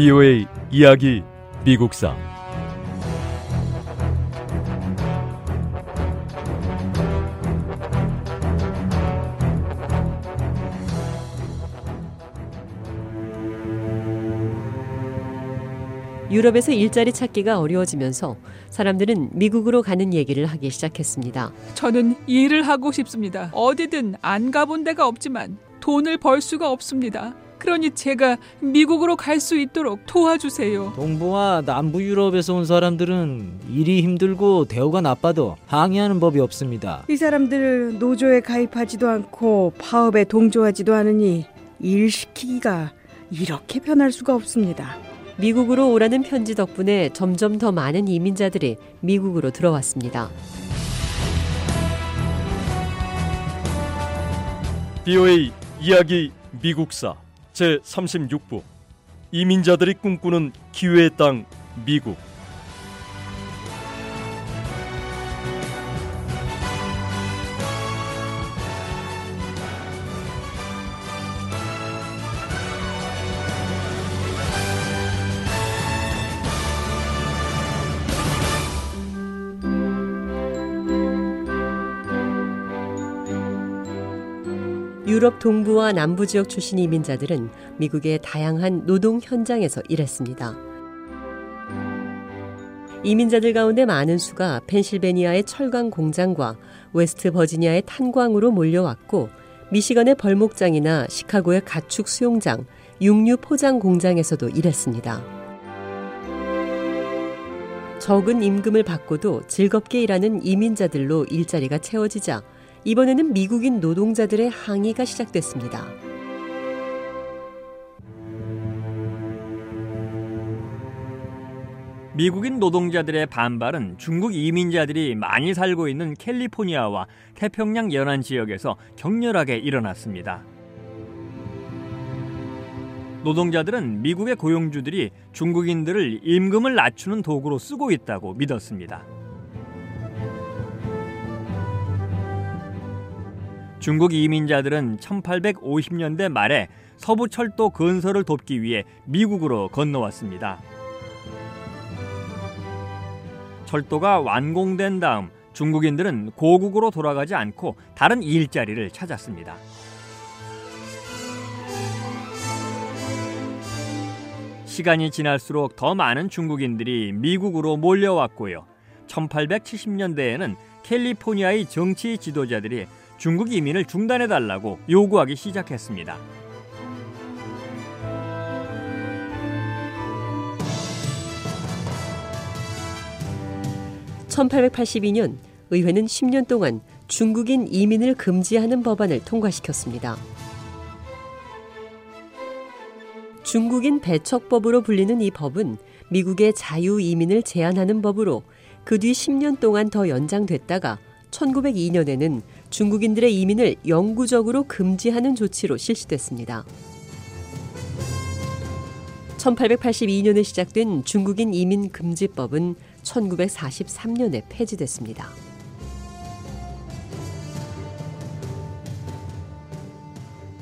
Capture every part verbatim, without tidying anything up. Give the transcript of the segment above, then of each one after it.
브이오에이 이야기 미국사. 유럽에서 일자리 찾기가 어려워지면서 사람들은 미국으로 가는 얘기를 하기 시작했습니다. 저는 일을 하고 싶습니다. 어디든 안 가본 데가 없지만 돈을 벌 수가 없습니다. 그러니 제가 미국으로 갈 수 있도록 도와주세요. 동부와 남부 유럽에서 온 사람들은 일이 힘들고 대우가 나빠도 항의하는 법이 없습니다. 이 사람들을 노조에 가입하지도 않고 파업에 동조하지도 않으니 일 시키기가 이렇게 변할 수가 없습니다. 미국으로 오라는 편지 덕분에 점점 더 많은 이민자들이 미국으로 들어왔습니다. 브이오에이 이야기 미국사 제삼십육 부 이민자들이 꿈꾸는 기회의 땅 미국. 유럽 동부와 남부 지역 출신 이민자들은 미국의 다양한 노동 현장에서 일했습니다. 이민자들 가운데 많은 수가 펜실베니아의 철강 공장과 웨스트 버지니아의 탄광으로 몰려왔고, 미시건의 벌목장이나 시카고의 가축 수용장, 육류 포장 공장에서도 일했습니다. 적은 임금을 받고도 즐겁게 일하는 이민자들로 일자리가 채워지자 이번에는 미국인 노동자들의 항의가 시작됐습니다. 미국인 노동자들의 반발은 중국 이민자들이 많이 살고 있는 캘리포니아와 태평양 연안 지역에서 격렬하게 일어났습니다. 노동자들은 미국의 고용주들이 중국인들을 임금을 낮추는 도구로 쓰고 있다고 믿었습니다. 중국 이민자들은 천팔백오십 년대 말에 서부 철도 건설을 돕기 위해 미국으로 건너왔습니다. 철도가 완공된 다음 중국인들은 고국으로 돌아가지 않고 다른 일자리를 찾았습니다. 시간이 지날수록 더 많은 중국인들이 미국으로 몰려왔고요. 천팔백칠십 년대에는 캘리포니아의 정치 지도자들이 중국 이민을 중단해달라고 요구하기 시작했습니다. 천팔백팔십이 년 의회는 십 년 동안 중국인 이민을 금지하는 법안을 통과시켰습니다. 중국인 배척법으로 불리는 이 법은 미국의 자유 이민을 제한하는 법으로 그 뒤 십 년 동안 더 연장됐다가 천구백이 년에는 중국인들의 이민을 영구적으로 금지하는 조치로 실시됐습니다. 천팔백팔십이 년에 시작된 중국인 이민 금지법은 천구백사십삼 년에 폐지됐습니다.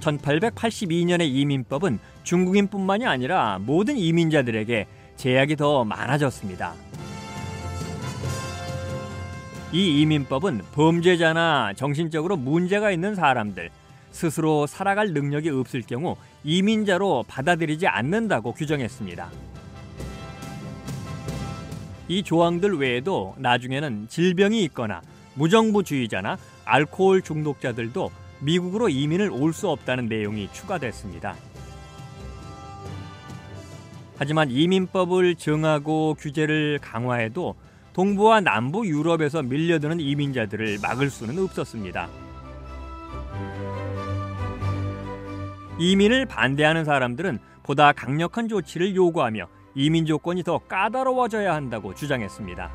천팔백팔십이 년의 이민법은 중국인뿐만이 아니라 모든 이민자들에게 제약이 더 많아졌습니다. 이 이민법은 범죄자나 정신적으로 문제가 있는 사람들, 스스로 살아갈 능력이 없을 경우 이민자로 받아들이지 않는다고 규정했습니다. 이 조항들 외에도 나중에는 질병이 있거나 무정부주의자나 알코올 중독자들도 미국으로 이민을 올 수 없다는 내용이 추가됐습니다. 하지만 이민법을 정하고 규제를 강화해도 동부와 남부 유럽에서 밀려드는 이민자들을 막을 수는 없었습니다. 이민을 반대하는 사람들은 보다 강력한 조치를 요구하며 이민 조건이 더 까다로워져야 한다고 주장했습니다.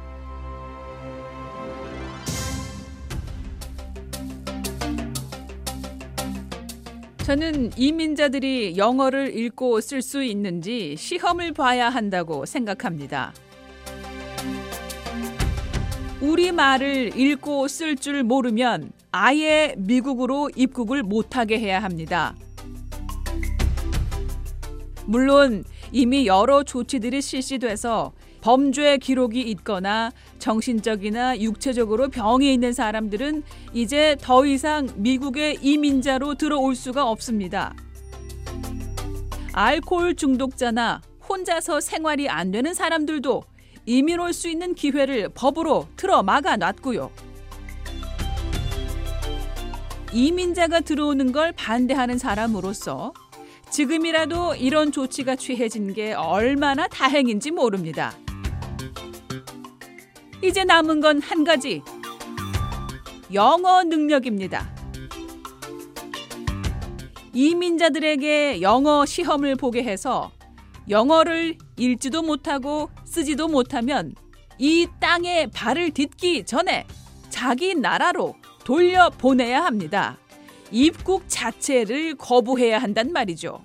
저는 이민자들이 영어를 읽고 쓸 수 있는지 시험을 봐야 한다고 생각합니다. 우리말을 읽고 쓸 줄 모르면 아예 미국으로 입국을 못하게 해야 합니다. 물론 이미 여러 조치들이 실시돼서 범죄 기록이 있거나 정신적이나 육체적으로 병이 있는 사람들은 이제 더 이상 미국의 이민자로 들어올 수가 없습니다. 알코올 중독자나 혼자서 생활이 안 되는 사람들도 이민 올 수 있는 기회를 법으로 틀어 막아놨고요. 이민자가 들어오는 걸 반대하는 사람으로서 지금이라도 이런 조치가 취해진 게 얼마나 다행인지 모릅니다. 이제 남은 건 한 가지, 영어 능력입니다. 이민자들에게 영어 시험을 보게 해서 영어를 읽지도 못하고 쓰지도 못하면 이 땅에 발을 딛기 전에 자기 나라로 돌려보내야 합니다. 입국 자체를 거부해야 한단 말이죠.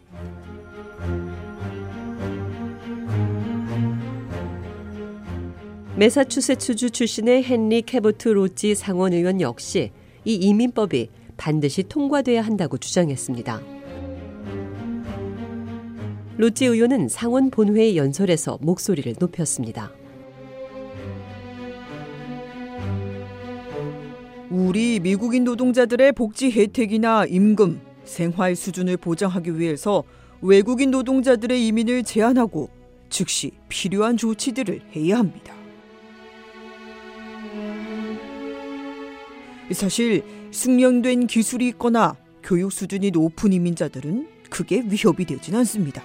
매사추세츠주 출신의 헨리 캐보트 로지 상원 의원 역시 이 이민법이 반드시 통과돼야 한다고 주장했습니다. 로지 의원은 상원 본회의 연설에서 목소리를 높였습니다. 우리 미국인 노동자들의 복지 혜택이나 임금, 생활 수준을 보장하기 위해서 외국인 노동자들의 이민을 제한하고 즉시 필요한 조치들을 해야 합니다. 사실 숙련된 기술이 있거나 교육 수준이 높은 이민자들은 크게 위협이 되진 않습니다.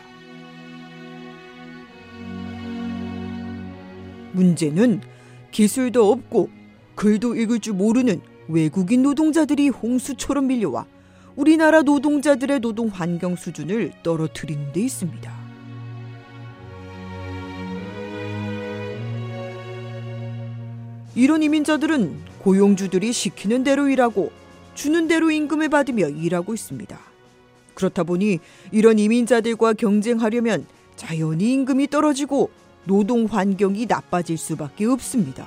문제는 기술도 없고 글도 읽을 줄 모르는 외국인 노동자들이 홍수처럼 밀려와 우리나라 노동자들의 노동 환경 수준을 떨어뜨리는 데 있습니다. 이런 이민자들은 고용주들이 시키는 대로 일하고 주는 대로 임금을 받으며 일하고 있습니다. 그렇다 보니 이런 이민자들과 경쟁하려면 자연히 임금이 떨어지고 노동 환경이 나빠질 수밖에 없습니다.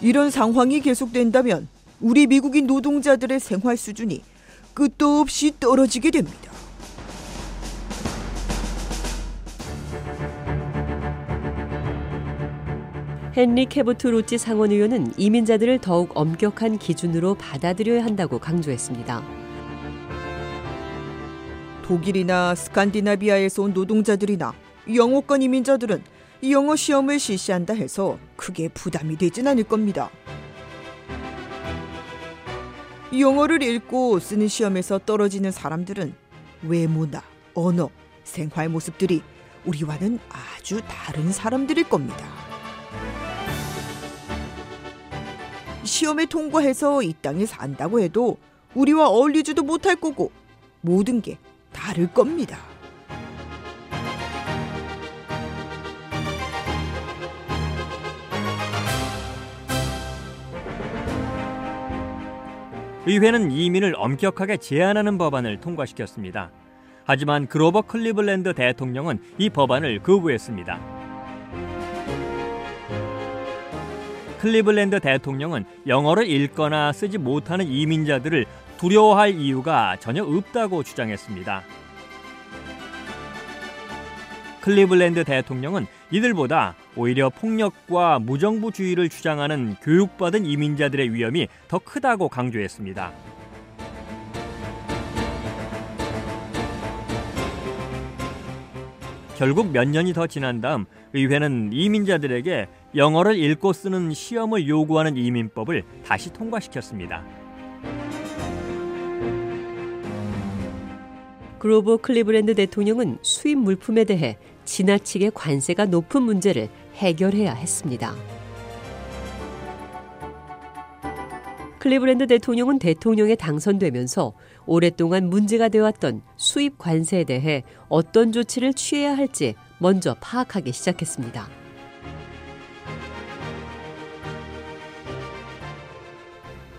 이런 상황이 계속된다면 우리 미국인 노동자들의 생활 수준이 끝도 없이 떨어지게 됩니다. 헨리 캐보트 로지 상원 의원은 이민자들을 더욱 엄격한 기준으로 받아들여야 한다고 강조했습니다. 독일이나 스칸디나비아에서 온 노동자들이나 영어권 이민자들은 영어 시험을 실시한다 해서 크게 부담이 되진 않을 겁니다. 영어를 읽고 쓰는 시험에서 떨어지는 사람들은 외모나 언어, 생활 모습들이 우리와는 아주 다른 사람들일 겁니다. 시험에 통과해서 이 땅에 산다고 해도 우리와 어울리지도 못할 거고 모든 게 다를 겁니다. 의회는 이민을 엄격하게 제한하는 법안을 통과시켰습니다. 하지만 그로버 클리블랜드 대통령은 이 법안을 거부했습니다. 클리블랜드 대통령은 영어를 읽거나 쓰지 못하는 이민자들을 두려워할 이유가 전혀 없다고 주장했습니다. 클리블랜드 대통령은 이들보다 오히려 폭력과 무정부주의를 주장하는 교육받은 이민자들의 위험이 더 크다고 강조했습니다. 결국 몇 년이 더 지난 다음 의회는 이민자들에게 영어를 읽고 쓰는 시험을 요구하는 이민법을 다시 통과시켰습니다. 그로버 클리블랜드 대통령은 수입 물품에 대해 지나치게 관세가 높은 문제를 해결해야 했습니다. 클리블랜드 대통령은 대통령에 당선되면서 오랫동안 문제가 되어왔던 수입 관세에 대해 어떤 조치를 취해야 할지 먼저 파악하기 시작했습니다.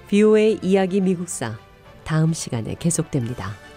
브이오에이 이야기 미국사, 다음 시간에 계속됩니다.